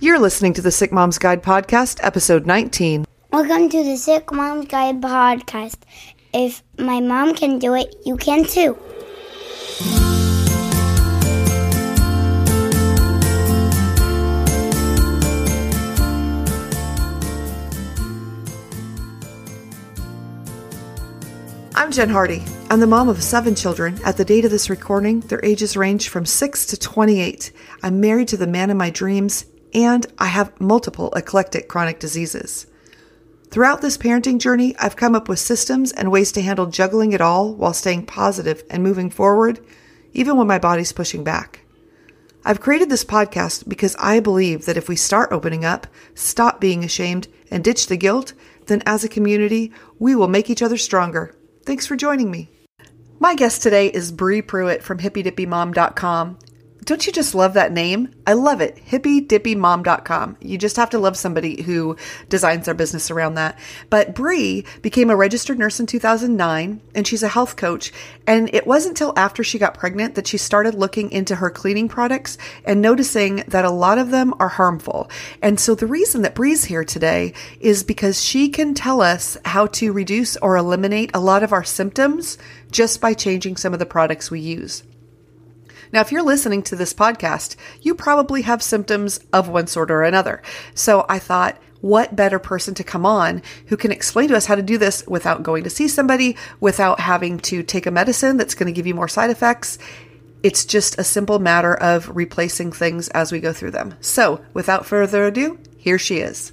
You're listening to The Sick Mom's Guide Podcast, Episode 19. Welcome to The Sick Mom's Guide Podcast. If my mom can do it, you can too. I'm Jen Hardy. I'm the mom of 7 children. At the date of this recording, their ages range from 6 to 28. I'm married to the man of my dreams, and I have multiple eclectic chronic diseases. Throughout this parenting journey, I've come up with systems and ways to handle juggling it all while staying positive and moving forward, even when my body's pushing back. I've created this podcast because I believe that if we start opening up, stop being ashamed, and ditch the guilt, then as a community, we will make each other stronger. Thanks for joining me. My guest today is Brie Pruitt from HippieDippyMom.com. Don't you just love that name? I love it. HippieDippyMom.com. You just have to love somebody who designs their business around that. But Brie became a registered nurse in 2009, and she's a health coach. And it wasn't until after she got pregnant that she started looking into her cleaning products and noticing that a lot of them are harmful. And so the reason that Brie's here today is because she can tell us how to reduce or eliminate a lot of our symptoms just by changing some of the products we use. Now, if you're listening to this podcast, you probably have symptoms of one sort or another. So I thought, what better person to come on who can explain to us how to do this without going to see somebody, without having to take a medicine that's going to give you more side effects. It's just a simple matter of replacing things as we go through them. So without further ado, here she is.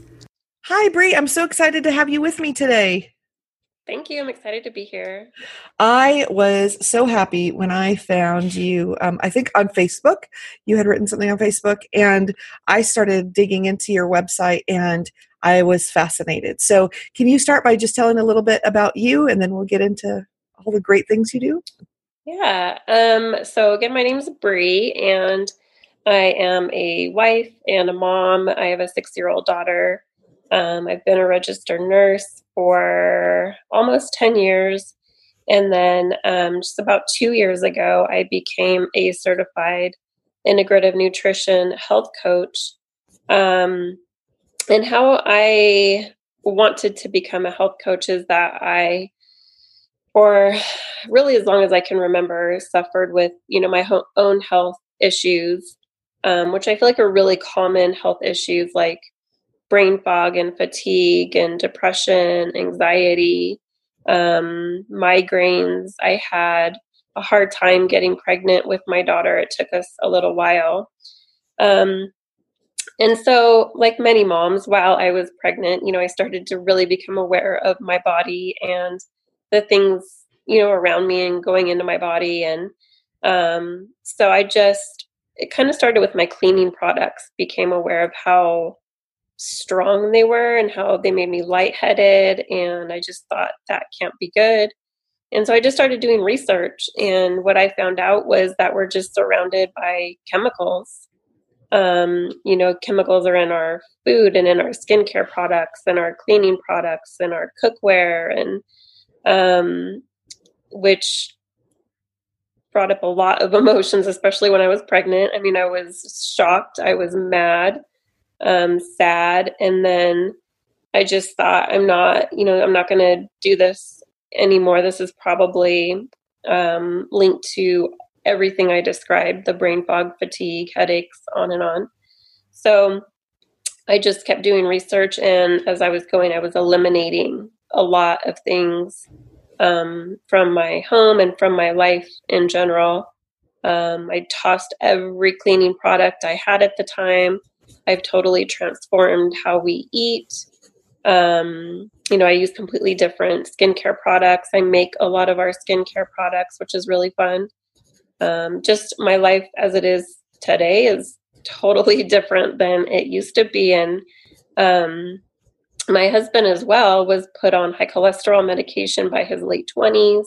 Hi, Brie. I'm so excited to have you with me today. Thank you. I'm excited to be here. I was so happy when I found you, I think on Facebook. You had written something on Facebook, and I started digging into your website, and I was fascinated. So can you start by just telling a little bit about you, and then we'll get into all the great things you do? Yeah. So again, my name is Brie, and I am a wife and a mom. I have a 6-year-old daughter. I've been a registered nurse for almost 10 years. And then just about 2 years ago, I became a certified integrative nutrition health coach. And how I wanted to become a health coach is that I, for really as long as I can remember, suffered with, my own health issues, which I feel like are really common health issues like brain fog and fatigue and depression, anxiety, migraines. I had a hard time getting pregnant with my daughter. It took us a little while. And so like many moms, while I was pregnant, I started to really become aware of my body and the things, around me and going into my body. And so it kind of started with my cleaning products, became aware of how strong they were and how they made me lightheaded. And I just thought that can't be good. And so I just started doing research. And what I found out was that we're just surrounded by chemicals. Chemicals are in our food and in our skincare products and our cleaning products and our cookware, and which brought up a lot of emotions, especially when I was pregnant. I was shocked. I was mad. Sad. And then I just thought, I'm not going to do this anymore. This is probably linked to everything I described, the brain fog, fatigue, headaches, on and on. So I just kept doing research. And as I was going, I was eliminating a lot of things from my home and from my life in general. I tossed every cleaning product I had at the time. I've totally transformed how we eat. I use completely different skincare products. I make a lot of our skincare products, which is really fun. Just my life as it is today is totally different than it used to be. And my husband as well was put on high cholesterol medication by his late 20s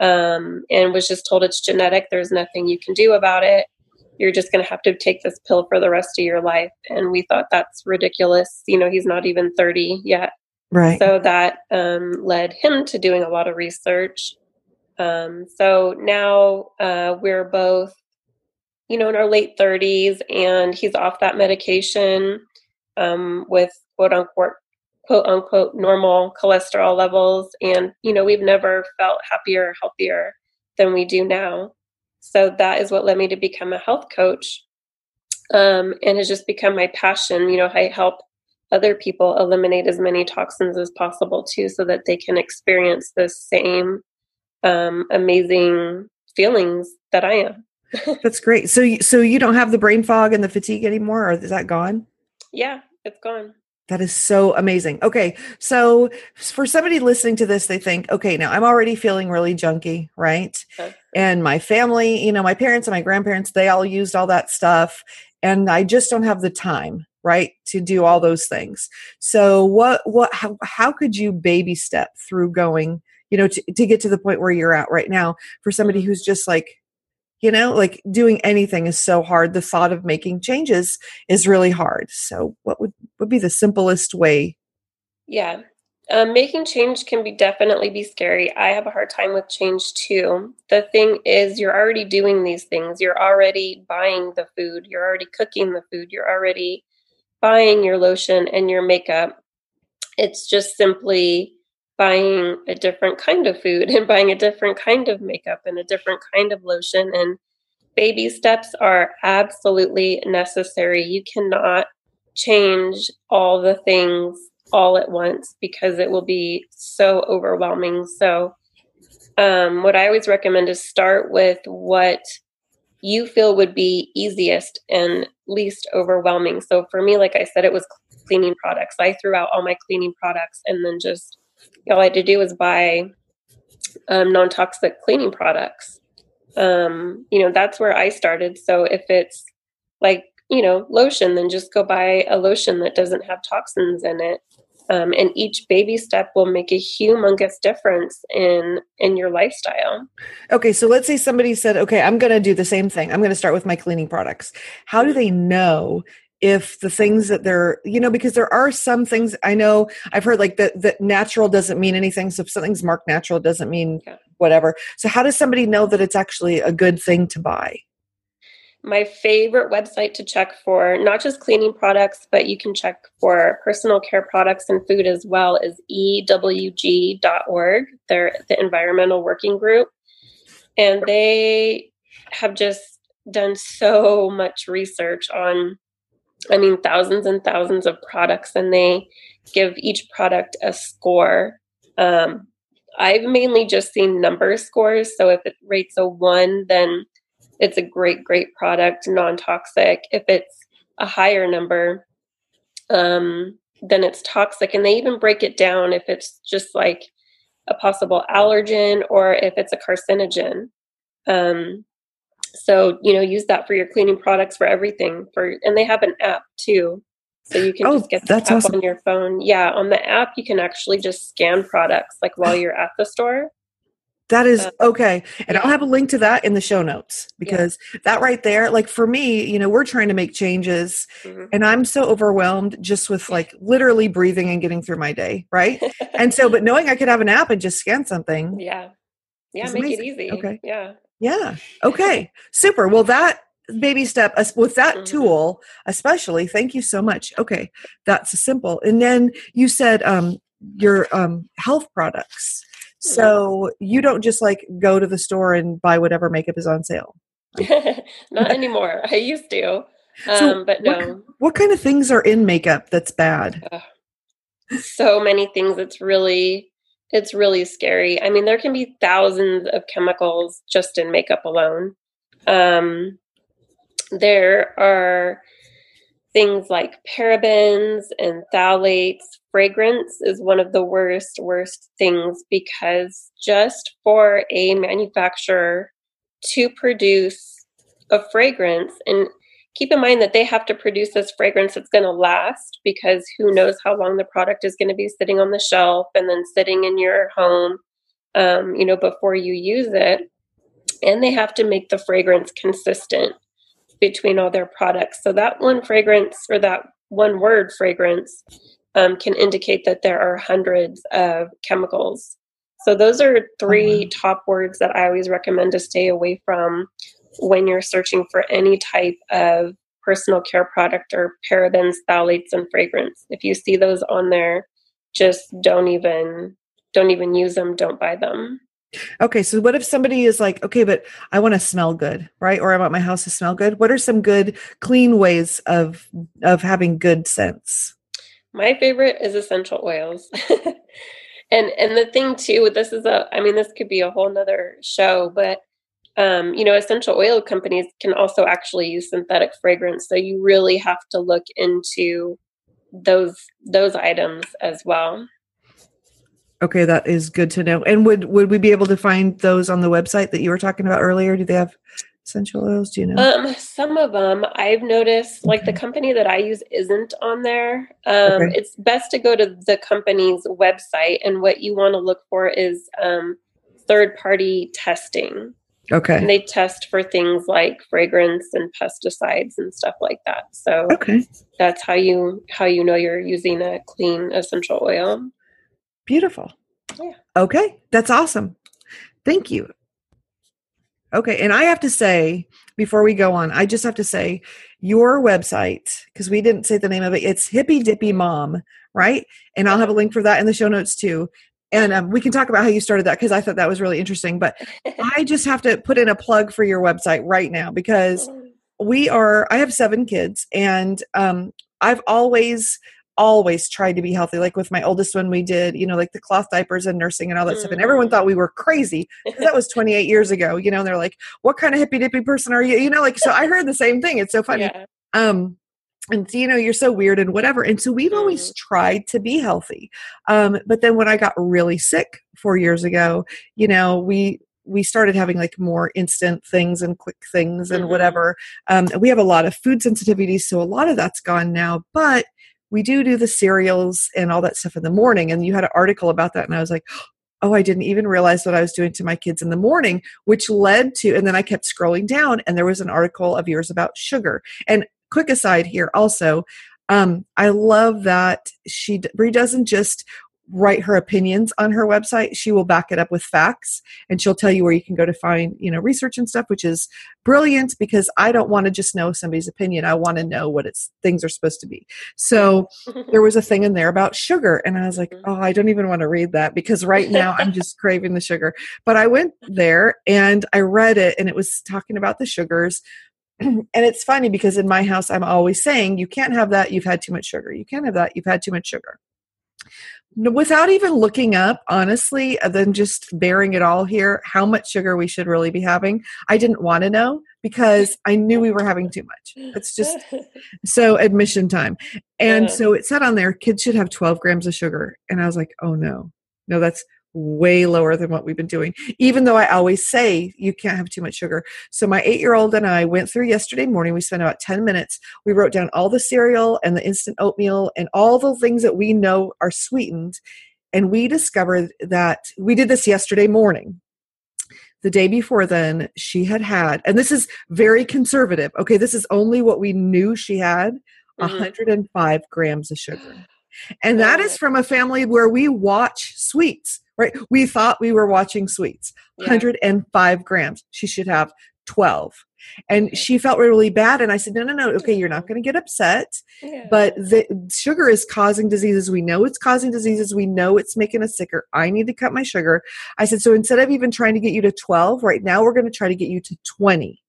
and was just told it's genetic. There's nothing you can do about it. You're just going to have to take this pill for the rest of your life. And we thought that's ridiculous. He's not even 30 yet. Right. So that led him to doing a lot of research. So now we're both you know, in our late 30s, and he's off that medication with quote unquote normal cholesterol levels. And, you know, we've never felt happier or healthier than we do now. So that is what led me to become a health coach, and has just become my passion. You know, I help other people eliminate as many toxins as possible too, so that they can experience the same amazing feelings that I am. That's great. So you don't have the brain fog and the fatigue anymore, or is that gone? Yeah, it's gone. That is so amazing. Okay. So for somebody listening to this, they think, okay, now I'm already feeling really junky, right? Okay. And my family, you know, my parents and my grandparents, they all used all that stuff. And I just don't have the time, right, to do all those things. So how could you baby step through going, you know, to get to the point where you're at right now for somebody who's just like, you know, like doing anything is so hard. The thought of making changes is really hard. So what would be the simplest way? Yeah. Making change can be definitely be scary. I have a hard time with change too. The thing is, you're already doing these things. You're already buying the food. You're already cooking the food. You're already buying your lotion and your makeup. It's just simply buying a different kind of food and buying a different kind of makeup and a different kind of lotion. And baby steps are absolutely necessary. You cannot change all the things all at once because it will be so overwhelming. So what I always recommend is start with what you feel would be easiest and least overwhelming. So for me, like I said, it was cleaning products. I threw out all my cleaning products and then just all I had to do was buy non-toxic cleaning products. You know, that's where I started. So if it's like, you know, lotion, then just go buy a lotion that doesn't have toxins in it. And each baby step will make a humongous difference in your lifestyle. Okay. So let's say somebody said, okay, I'm going to do the same thing. I'm going to start with my cleaning products. How do they know if the things that they're, you know, because there are some things I know I've heard like that natural doesn't mean anything. So if something's marked natural, it doesn't mean whatever. So how does somebody know that it's actually a good thing to buy? My favorite website to check for not just cleaning products, but you can check for personal care products and food as well, is ewg.org. They're the environmental working group. And they have just done so much research on, I mean, thousands and thousands of products, and they give each product a score. I've mainly just seen number scores. So if it rates a 1, then it's a great, great product, non-toxic. If it's a higher number, then it's toxic. And they even break it down if it's just like a possible allergen or if it's a carcinogen. So, you know, use that for your cleaning products, for everything. And they have an app too. So you can just get the app awesome. On your phone. Yeah. On the app, you can actually just scan products like while you're at the store. That is okay. And yeah. I'll have a link to that in the show notes because that right there, like for me, you know, we're trying to make changes and I'm so overwhelmed just with like literally breathing and getting through my day. Right. And so, but knowing I could have an app and just scan something. Yeah. Yeah. Make amazing. It easy. Okay. Yeah. Yeah. Okay. Super. Well, that baby step with that tool, especially, thank you so much. Okay. That's simple. And then you said, your, health products. So you don't just like go to the store and buy whatever makeup is on sale. Not anymore. I used to, so but no. What kind of things are in makeup that's bad? So many things. It's really scary. I mean, there can be thousands of chemicals just in makeup alone. There are things like parabens and phthalates. Fragrance is one of the worst things because just for a manufacturer to produce a fragrance, and keep in mind that they have to produce this fragrance that's going to last because who knows how long the product is going to be sitting on the shelf and then sitting in your home, you know, before you use it. And they have to make the fragrance consistent between all their products. So that one fragrance or that one word fragrance can indicate that there are hundreds of chemicals. So those are 3 top words that I always recommend to stay away from. when you're searching for any type of personal care product or parabens, phthalates, and fragrance. If you see those on there, just don't even use them. Don't buy them. Okay. So what if somebody is like, okay, but I want to smell good, right? Or I want my house to smell good. What are some good, clean ways of having good scents? My favorite is essential oils. And the thing too, this could be a whole nother show, but essential oil companies can also actually use synthetic fragrance. So you really have to look into those items as well. Okay. That is good to know. And would we be able to find those on the website that you were talking about earlier? Do they have essential oils? Do you know? Some of them I've noticed, like the company that I use isn't on there. Okay. It's best to go to the company's website, and what you want to look for is third-party testing. Okay. And they test for things like fragrance and pesticides and stuff like that. So okay. That's how you know you're using a clean essential oil. Beautiful. Yeah. Okay. That's awesome. Thank you. Okay. And I have to say, before we go on, I just have to say your website, because we didn't say the name of it. It's Hippie Dippy Mom, right? And I'll have a link for that in the show notes too. And we can talk about how you started that, because I thought that was really interesting. But I just have to put in a plug for your website right now, because I have 7 kids, and I've always tried to be healthy. Like with my oldest one, we did, like the cloth diapers and nursing and all that stuff. And everyone thought we were crazy, because that was 28 years ago, and they're like, what kind of hippie dippy person are you? So I heard the same thing. It's so funny. Yeah. And you're so weird and whatever. And so we've always tried to be healthy. But then when I got really sick 4 years ago, we started having like more instant things and quick things and whatever. We have a lot of food sensitivities. So a lot of that's gone now, but we do the cereals and all that stuff in the morning. And you had an article about that. And I was like, oh, I didn't even realize what I was doing to my kids in the morning, which led to, and then I kept scrolling down, and there was an article of yours about sugar. And quick aside here also, I love that Brie doesn't just write her opinions on her website. She will back it up with facts, and she'll tell you where you can go to find, research and stuff, which is brilliant, because I don't want to just know somebody's opinion. I want to know what things are supposed to be. So there was a thing in there about sugar, and I was like, oh, I don't even want to read that, because right now I'm just craving the sugar. But I went there and I read it, and it was talking about the sugars. And it's funny, because in my house, I'm always saying, you can't have that, you've had too much sugar. You can't have that, you've had too much sugar. Without even looking up, honestly, than just bearing it all here, how much sugar we should really be having. I didn't want to know, because I knew we were having too much. It's just so admission time. And so it said on there, kids should have 12 grams of sugar. And I was like, oh no, that's way lower than what we've been doing, even though I always say you can't have too much sugar. So my 8-year-old and I went through yesterday morning. We spent about 10 minutes. We wrote down all the cereal and the instant oatmeal and all the things that we know are sweetened. And we discovered that we did this yesterday morning. The day before then, she had, and this is very conservative. Okay. This is only what we knew she had, 105 grams of sugar. And that is from a family where we watch sweets. Right. We thought we were watching sweets, 105 grams. She should have 12. And she felt really bad. And I said, no. Okay. You're not going to get upset, but the sugar is causing diseases. We know it's causing diseases. We know it's making us sicker. I need to cut my sugar. I said, so instead of even trying to get you to 12 right now, we're going to try to get you to 20.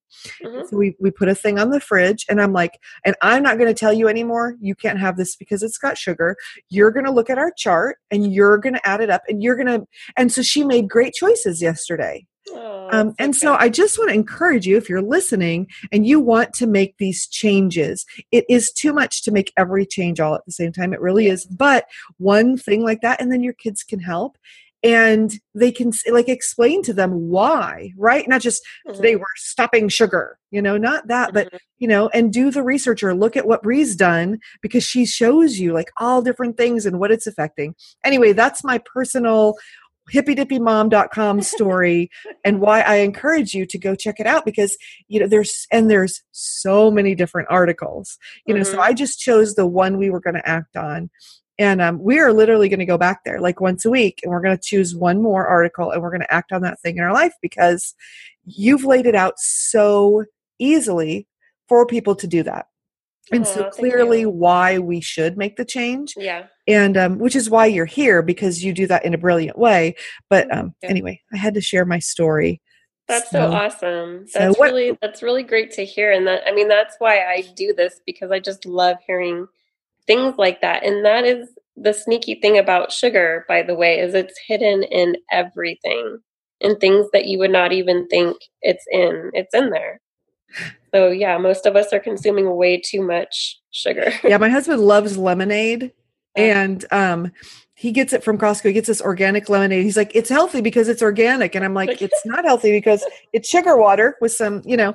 So we put a thing on the fridge, and I'm like, and I'm not going to tell you anymore. You can't have this because it's got sugar. You're going to look at our chart, and you're going to add it up, and so she made great choices yesterday. Oh, and okay. So I just want to encourage you, if you're listening and you want to make these changes, it is too much to make every change all at the same time. It really is. But one thing like that, and then your kids can help. And they can like explain to them why, right? Not just they were stopping sugar, not that, but, and do the research or look at what Brie's done, because she shows you like all different things and what it's affecting. Anyway, that's my personal HippieDippyMom.com story and why I encourage you to go check it out, because, there's so many different articles, so I just chose the one we were going to act on. And we are literally going to go back there like once a week, and we're going to choose one more article, and we're going to act on that thing in our life, because you've laid it out so easily for people to do that. And so clearly why we should make the change. Yeah. And which is why you're here, because you do that in a brilliant way. But anyway, I had to share my story. That's so awesome. That's really great to hear. And that, I mean, that's why I do this, because I just love hearing things like that. And that is the sneaky thing about sugar, by the way, is it's hidden in everything, in things that you would not even think it's in. It's in there. So yeah, most of us are consuming way too much sugar. Yeah. My husband loves lemonade, and he gets it from Costco. He gets this organic lemonade. He's like, it's healthy because it's organic. And I'm like, it's not healthy because it's sugar water with some, you know.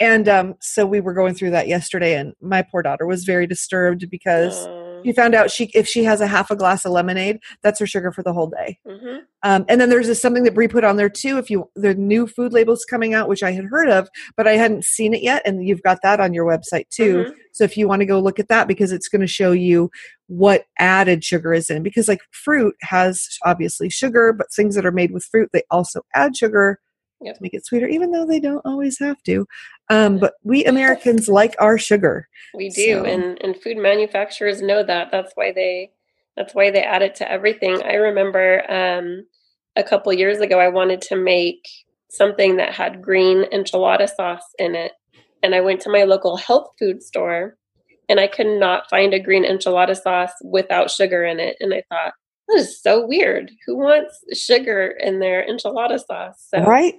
And so we were going through that yesterday, and my poor daughter was very disturbed because she found out if she has a half a glass of lemonade, that's her sugar for the whole day. Mm-hmm. And then there's this something that Brie put on there too. The new food labels coming out, which I had heard of, but I hadn't seen it yet. And you've got that on your website too. Mm-hmm. So if you want to go look at that, because it's going to show you what added sugar is in, because like fruit has obviously sugar, but things that are made with fruit, they also add sugar. Yep. To make it sweeter, even though they don't always have to. But we Americans like our sugar. We do. So. And food manufacturers know that. That's why they add it to everything. I remember a couple years ago, I wanted to make something that had green enchilada sauce in it. And I went to my local health food store, and I could not find a green enchilada sauce without sugar in it. And I thought, that is so weird. Who wants sugar in their enchilada sauce? So, right?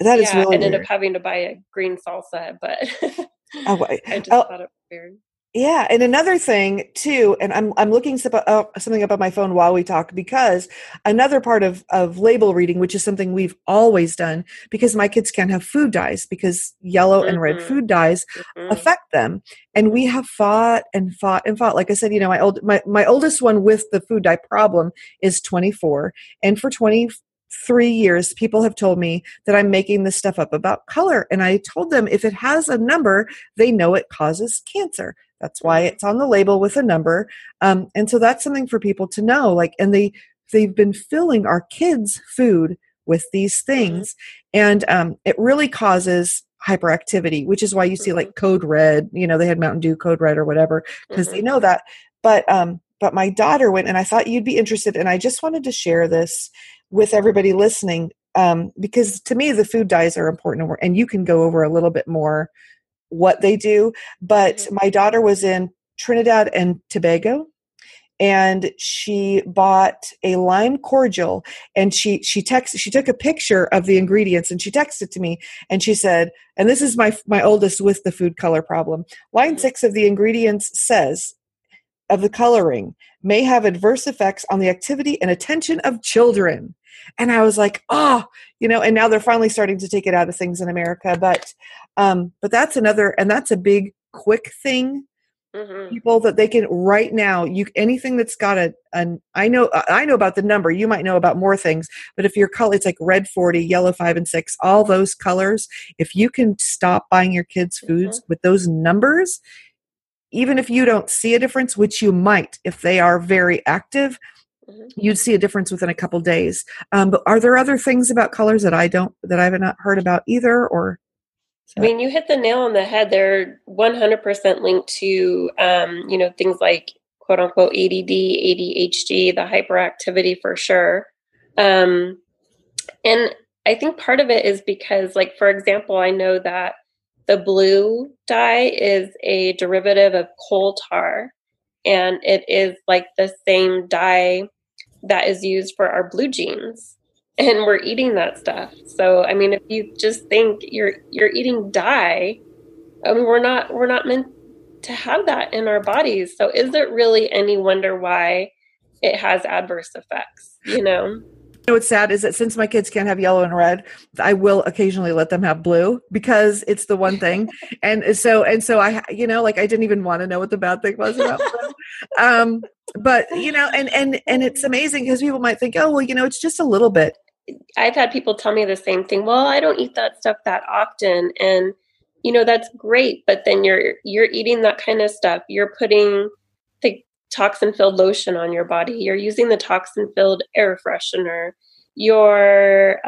That is really weird. I ended up having to buy a green salsa, but I just thought it was weird. Yeah. And another thing too, and I'm looking something up on my phone while we talk, because another part of label reading, which is something we've always done, because my kids can't have food dyes, because yellow and red food dyes affect them. And we have fought. Like I said, you know, my oldest one with the food dye problem is 24. And for 23 years, people have told me that I'm making this stuff up about color. And I told them if it has a number, they know it causes cancer. That's why it's on the label with a number. And so that's something for people to know. Like, and they've been filling our kids' food with these things. And it really causes hyperactivity, which is why you see like Code Red, you know, they had Mountain Dew, Code Red or whatever, because they know that. But my daughter went, and I thought you'd be interested. And I just wanted to share this with everybody listening, because to me, the food dyes are important, and you can go over a little bit more what they do. But my daughter was in Trinidad and Tobago, and she bought a lime cordial, and she took a picture of the ingredients, and she texted to me, and she said, and this is my oldest with the food color problem, line 6 of the ingredients says, of the coloring may have adverse effects on the activity and attention of children. And I was like, oh, you know, and now they're finally starting to take it out of things in America. But that's another, and that's a big, quick thing. People that they can right now, anything that's got I know about the number, you might know about more things, but if your color, it's like red 40, yellow 5 and 6, all those colors, if you can stop buying your kids foods with those numbers, even if you don't see a difference, which you might, if they are very active, you'd see a difference within a couple days. But are there other things about colors that I've not heard about either? Or, I mean, you hit the nail on the head. They're 100% linked to, you know, things like quote unquote, ADD, ADHD, the hyperactivity for sure. And I think part of it is because, like, for example, I know that the blue dye is a derivative of coal tar, and it is like the same dye that is used for our blue jeans, and we're eating that stuff. So, I mean, if you just think you're eating dye, I mean, we're not meant to have that in our bodies. So is it really any wonder why it has adverse effects, you know? You know what's sad is that since my kids can't have yellow and red, I will occasionally let them have blue, because it's the one thing. And so I, you know, like, I didn't even want to know what the bad thing was about blue. But you know, and it's amazing, because people might think, oh, well, you know, it's just a little bit. I've had people tell me the same thing. Well, I don't eat that stuff that often. And you know, that's great. But then you're eating that kind of stuff. You're putting the toxin-filled lotion on your body. You're using the toxin-filled air freshener. Your,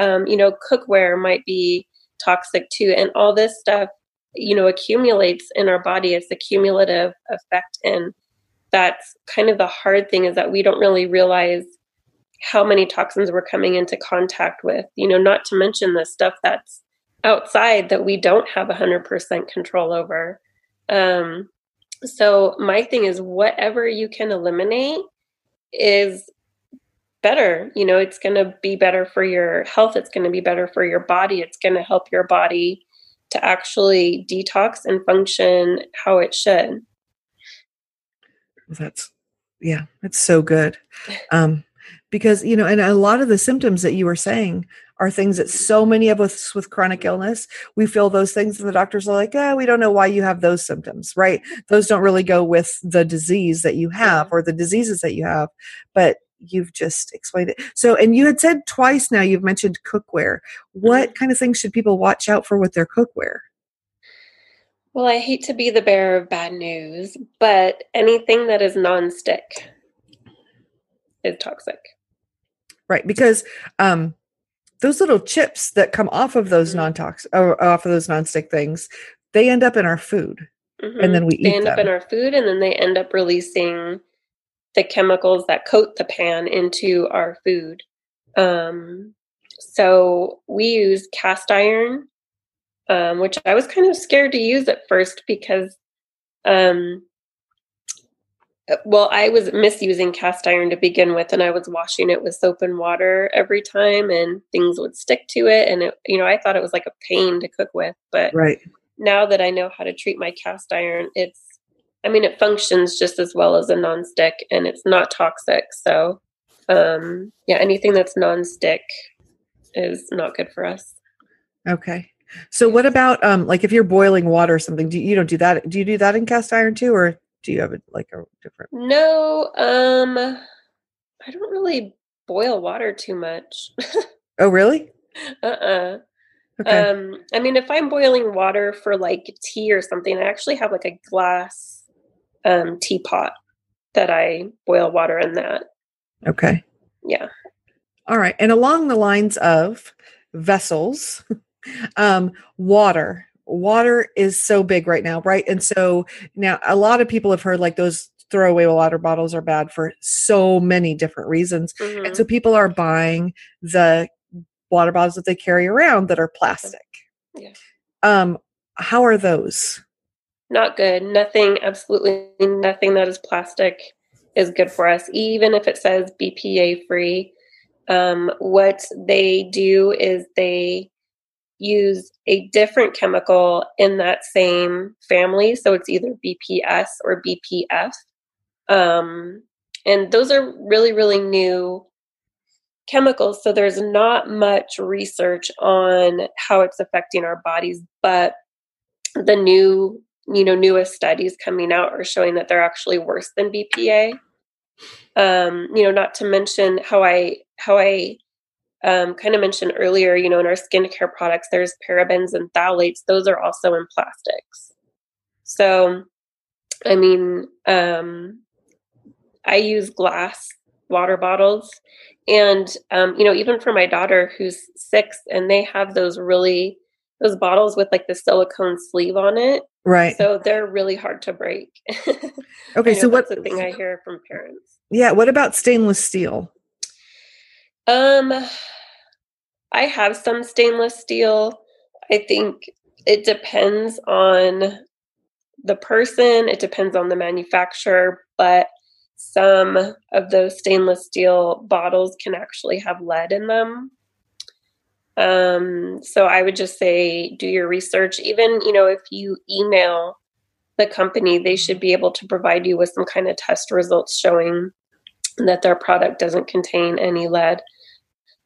cookware might be toxic too. And all this stuff, accumulates in our body. It's a cumulative effect. And that's kind of the hard thing, is that we don't really realize how many toxins we're coming into contact with, not to mention the stuff that's outside that we don't have 100% control over. So my thing is, whatever you can eliminate is better. It's going to be better for your health. It's going to be better for your body. It's going to help your body to actually detox and function how it should. That's so good. Because, and a lot of the symptoms that you were saying are things that so many of us with chronic illness, we feel those things and the doctors are like, we don't know why you have those symptoms, right? Those don't really go with the disease that you have or the diseases that you have, but you've just explained it. So, and you had said twice now, you've mentioned cookware. What kind of things should people watch out for with their cookware? Well, I hate to be the bearer of bad news, but anything that is nonstick is toxic. Right. Because, those little chips that come off of those non-toxic or off of those non-stick things, they end up in our food and then we eat them. They end up in our food and then they end up releasing the chemicals that coat the pan into our food. So we use cast iron, which I was kind of scared to use at first because, I was misusing cast iron to begin with, and I was washing it with soap and water every time, and things would stick to it. And it, I thought it was like a pain to cook with, but now that I know how to treat my cast iron, it functions just as well as a nonstick, and it's not toxic. So, anything that's nonstick is not good for us. Okay. So what about, if you're boiling water or something, you don't do that. Do you do that in cast iron too, or do you have a different? No, I don't really boil water too much. Oh, really? Okay. If I'm boiling water for tea or something, I actually have a glass teapot that I boil water in that. Okay. Yeah. All right. And along the lines of vessels, water. Water is so big right now, right? And so now a lot of people have heard those throwaway water bottles are bad for so many different reasons. Mm-hmm. And so people are buying the water bottles that they carry around that are plastic. Yeah. How are those? Not good. Nothing, absolutely nothing that is plastic is good for us, even if it says BPA free. What they do is they use a different chemical in that same family. So it's either BPS or BPF. And those are really, really new chemicals. So there's not much research on how it's affecting our bodies, but the newest studies coming out are showing that they're actually worse than BPA. Not to mention how I kind of mentioned earlier, in our skincare products, there's parabens and phthalates. Those are also in plastics. So, I use glass water bottles and, even for my daughter who's 6, and they have those bottles with the silicone sleeve on it. Right. So they're really hard to break. Okay. So what's the thing I hear from parents? Yeah. What about stainless steel? I have some stainless steel. I think it depends on the person. It depends on the manufacturer, but some of those stainless steel bottles can actually have lead in them. So I would just say, do your research. Even, if you email the company, they should be able to provide you with some kind of test results showing that their product doesn't contain any lead.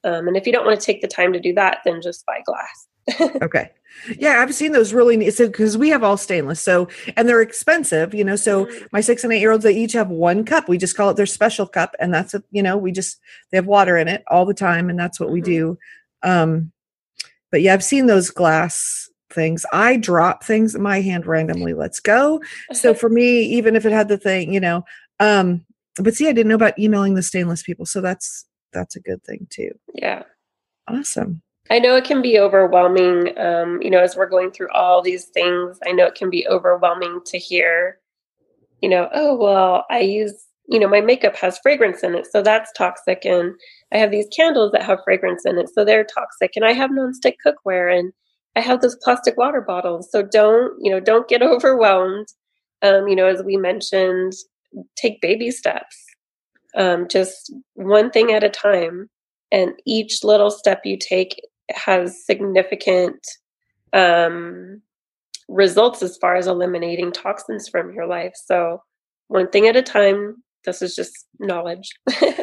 And if you don't want to take the time to do that, then just buy glass. Okay. Yeah. I've seen those really, because we have all stainless. So, and they're expensive, so my 6 and 8-year-olds, they each have one cup. We just call it their special cup. And that's, they have water in it all the time. And that's what we do. But yeah, I've seen those glass things. I drop things in my hand randomly. Let's go. So for me, even if it had the thing, But see, I didn't know about emailing the stainless people. So that's a good thing too. Yeah. Awesome. I know it can be overwhelming. You know, as we're going through all these things, I know it can be overwhelming to hear, you know, oh, well, I use, you know, my makeup has fragrance in it, so that's toxic. And I have these candles that have fragrance in it, so they're toxic. And I have nonstick cookware, and I have those plastic water bottles. So don't get overwhelmed. You know, as we mentioned, take baby steps, just one thing at a time. And each little step you take has significant results as far as eliminating toxins from your life. So one thing at a time. This is just knowledge.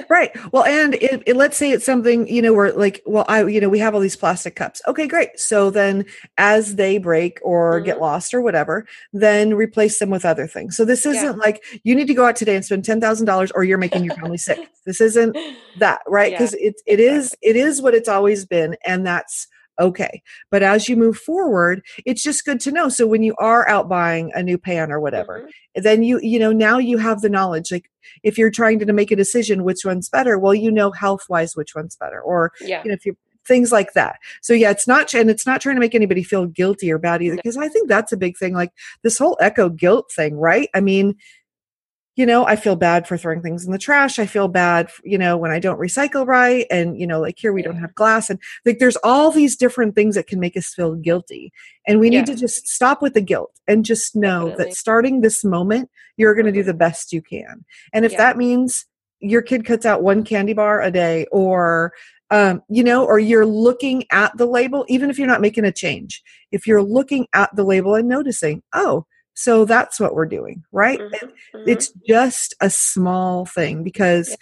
Right. Well, and it, let's say it's something, you know, where like, well, we have all these plastic cups. Okay, great. So then as they break or get lost or whatever, then replace them with other things. So this isn't like you need to go out today and spend $10,000 or you're making your family sick. This isn't that, right? Because it is what it's always been. And that's okay. But as you move forward, it's just good to know. So when you are out buying a new pan or whatever, then you now you have the knowledge, like if you're trying to make a decision, which one's better, well, you know, health wise, which one's better, or, you know, if you things like that. So yeah, it's not trying to make anybody feel guilty or bad either. Cause I think that's a big thing, like this whole eco guilt thing, right? I mean, you know, I feel bad for throwing things in the trash. I feel bad, you know, when I don't recycle right. And, you know, like here we don't have glass. And like there's all these different things that can make us feel guilty. And we need to just stop with the guilt and just know that starting this moment, you're going to do the best you can. And if that means your kid cuts out one candy bar a day or, you know, or you're looking at the label, even if you're not making a change, if you're looking at the label and noticing, oh, so that's what we're doing, right? And it's just a small thing because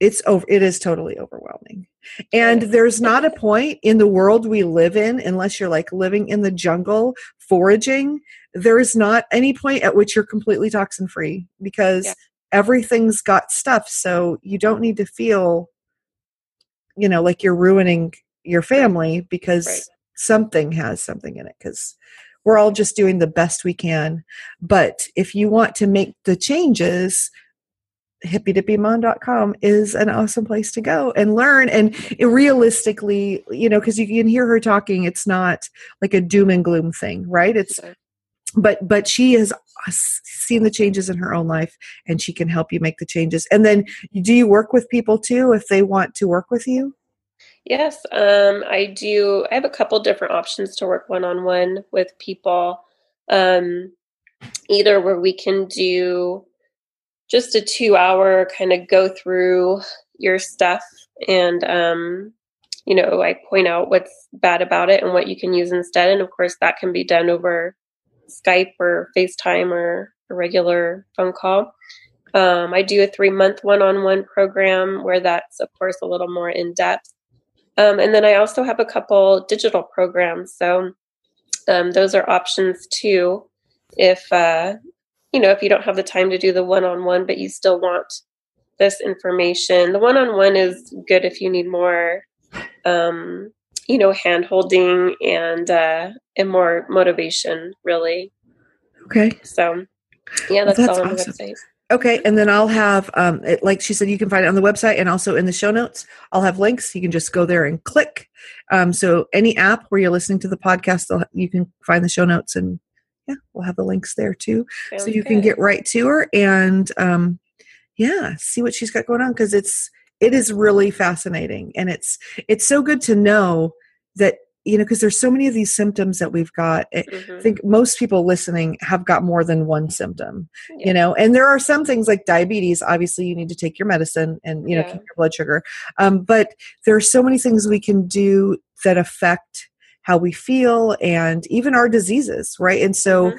it is totally overwhelming. And there's not a point in the world we live in, unless you're like living in the jungle foraging, there is not any point at which you're completely toxin free because everything's got stuff. So you don't need to feel, you know, like you're ruining your family because something has something in it. Because we're all just doing the best we can. But if you want to make the changes, HippieDippyMom.com is an awesome place to go and learn. And it realistically, you know, because you can hear her talking, it's not like a doom and gloom thing, right? It's, but she has seen the changes in her own life and she can help you make the changes. And then do you work with people too, if they want to work with you? Yes, I do. I have a couple different options to work one-on-one with people, either where we can do just a 2-hour kind of go through your stuff and, you know, I point out what's bad about it and what you can use instead. And of course, that can be done over Skype or FaceTime or a regular phone call. I do a 3-month one-on-one program where that's, of course, a little more in-depth. And then I also have a couple digital programs. So those are options too. If, you know, if you don't have the time to do the one-on-one, but you still want this information, the one-on-one is good if you need more, you know, hand-holding and more motivation really. Okay. So yeah, that's all on the website. Okay. And then I'll have, it, like she said, you can find it on the website and also in the show notes, I'll have links. You can just go there and click. So any app where you're listening to the podcast, you can find the show notes and we'll have the links there too. Sounds so you can get right to her and, see what she's got going on. Cause it is really fascinating and it's so good to know that, you know, because there's so many of these symptoms that we've got. I think most people listening have got more than one symptom, you know, and there are some things like diabetes. Obviously, you need to take your medicine and, you know, keep your blood sugar. But there are so many things we can do that affect how we feel and even our diseases, right? And so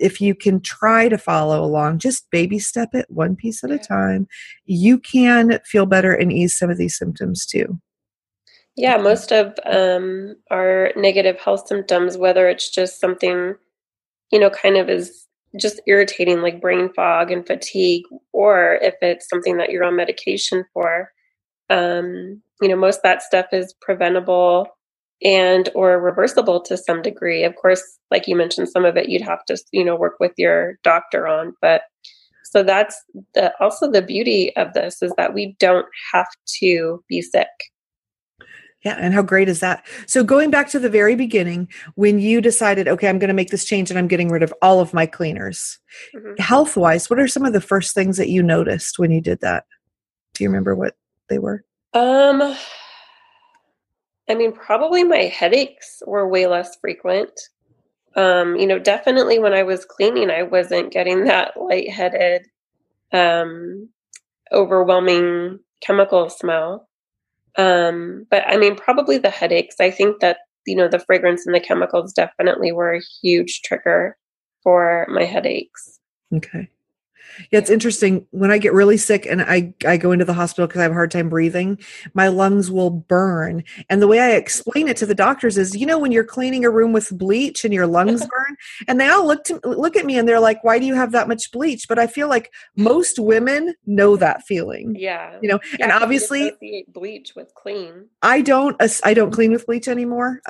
if you can try to follow along, just baby step it one piece at a time, you can feel better and ease some of these symptoms too. Yeah, most of our negative health symptoms, whether it's just something, you know, kind of is just irritating like brain fog and fatigue, or if it's something that you're on medication for, you know, most of that stuff is preventable and or reversible to some degree. Of course, like you mentioned, some of it you'd have to, you know, work with your doctor on, but So that's also the beauty of this, is that we don't have to be sick. Yeah. And how great is that? So going back to the very beginning, when you decided, okay, I'm going to make this change and I'm getting rid of all of my cleaners, mm-hmm. health-wise, what are some of the first things that you noticed when you did that? Do you remember what they were? I mean, probably my headaches were way less frequent. Definitely when I was cleaning, I wasn't getting that lightheaded, overwhelming chemical smell. But I mean, probably the headaches. I think that, the fragrance and the chemicals definitely were a huge trigger for my headaches. Okay. Yeah, it's interesting. When I get really sick and I go into the hospital because I have a hard time breathing, my lungs will burn. And the way I explain it to the doctors is, when you're cleaning a room with bleach and your lungs burn, and they all look at me and they're like, why do you have that much bleach? But I feel like most women know that feeling. Yeah. And obviously associate bleach with clean. I don't clean with bleach anymore.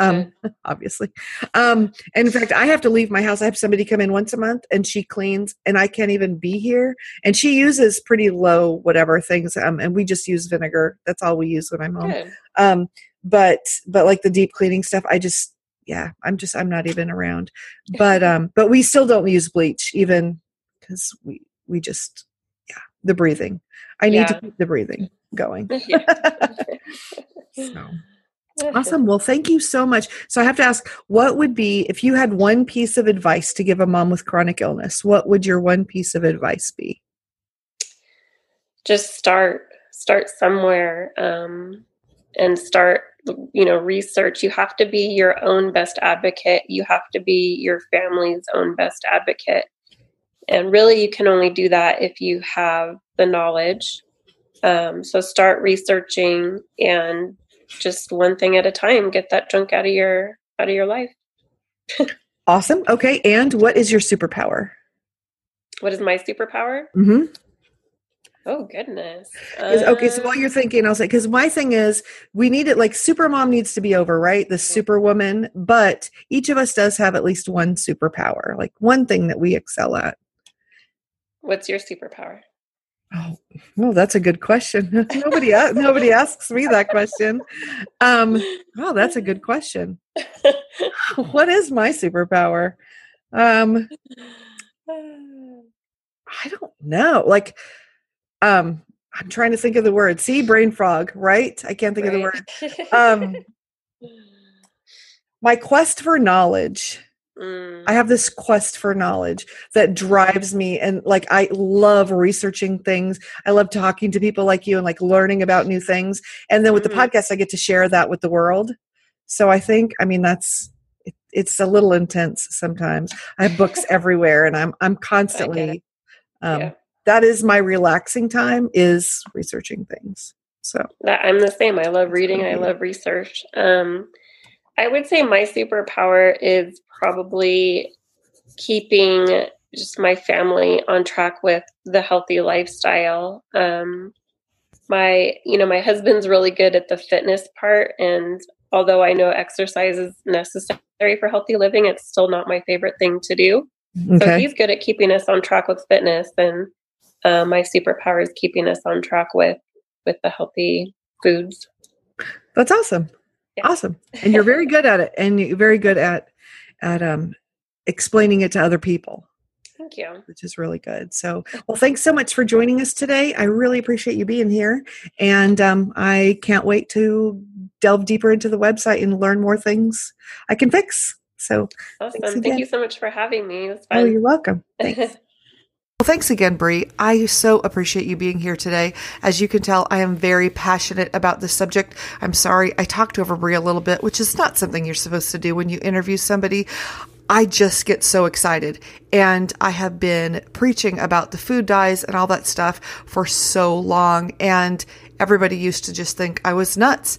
Obviously. And in fact, I have to leave my house. I have somebody come in once a month and she cleans and I can't even be here. And she uses pretty low whatever things, and we just use vinegar. That's all we use when I'm home. Good. But like the deep cleaning stuff, I'm not even around. But we still don't use bleach, even because we just the breathing. I need to keep the breathing going. So. Awesome. Well, thank you so much. So I have to ask, what would be, if you had one piece of advice to give a mom with chronic illness, what would your one piece of advice be? Just start somewhere, and start, research. You have to be your own best advocate. You have to be your family's own best advocate. And really, you can only do that if you have the knowledge. So start researching, and just one thing at a time, get that junk out of your life. Awesome. Okay. And what is your superpower? What is my superpower? Mm-hmm. Oh, goodness. Okay. So while you're thinking, I'll say, because my thing is, we need it, like super mom needs to be over, right? The superwoman, but each of us does have at least one superpower, like one thing that we excel at. What's your superpower? Oh, well, that's a good question. Nobody asks me that question. That's a good question. What is my superpower? I don't know. Like, I'm trying to think of the word. See, brain fog, right? I can't think of the word. My quest for knowledge. I have this quest for knowledge that drives me. And like, I love researching things. I love talking to people like you and like learning about new things. And then with the podcast, I get to share that with the world. So I think, it's a little intense sometimes. I have books everywhere and I'm constantly, that is my relaxing time, is researching things. So I'm the same. I love reading. I love research. I would say my superpower is probably keeping just my family on track with the healthy lifestyle. My husband's really good at the fitness part. And although I know exercise is necessary for healthy living, it's still not my favorite thing to do. Okay. So he's good at keeping us on track with fitness. And my superpower is keeping us on track with the healthy foods. That's awesome. Yeah. Awesome. And you're very good at it. And you're very good at explaining it to other people. Thank you. Which is really good. So, well, thanks so much for joining us today. I really appreciate you being here. And I can't wait to delve deeper into the website and learn more things I can fix. So awesome. Thank you so much for having me. It was fun. Oh, you're welcome. Thanks. Well, thanks again, Brie. I so appreciate you being here today. As you can tell, I am very passionate about this subject. I'm sorry I talked over Brie a little bit, which is not something you're supposed to do when you interview somebody. I just get so excited. And I have been preaching about the food dyes and all that stuff for so long. And everybody used to just think I was nuts.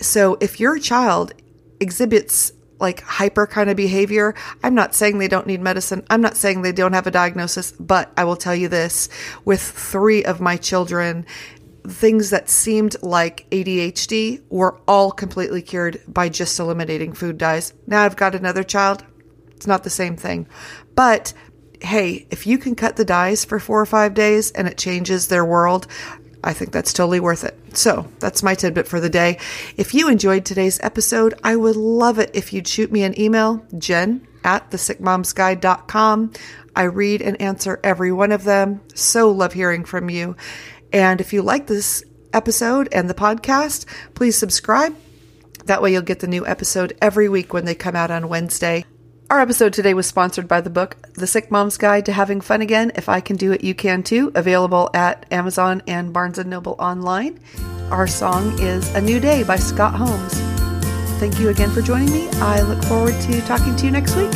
So if your child exhibits like hyper kind of behavior, I'm not saying they don't need medicine. I'm not saying they don't have a diagnosis, but I will tell you this, with 3 of my children, things that seemed like ADHD were all completely cured by just eliminating food dyes. Now I've got another child. It's not the same thing, but hey, if you can cut the dice for 4 or 5 days and it changes their world, I think that's totally worth it. So that's my tidbit for the day. If you enjoyed today's episode, I would love it if you'd shoot me an email, jen@thesickmomsguide.com. I read and answer every one of them. So love hearing from you. And if you like this episode and the podcast, please subscribe. That way you'll get the new episode every week when they come out on Wednesday. Our episode today was sponsored by the book, The Sick Mom's Guide to Having Fun Again. If I can do it, you can too. Available at Amazon and Barnes & Noble online. Our song is A New Day by Scott Holmes. Thank you again for joining me. I look forward to talking to you next week.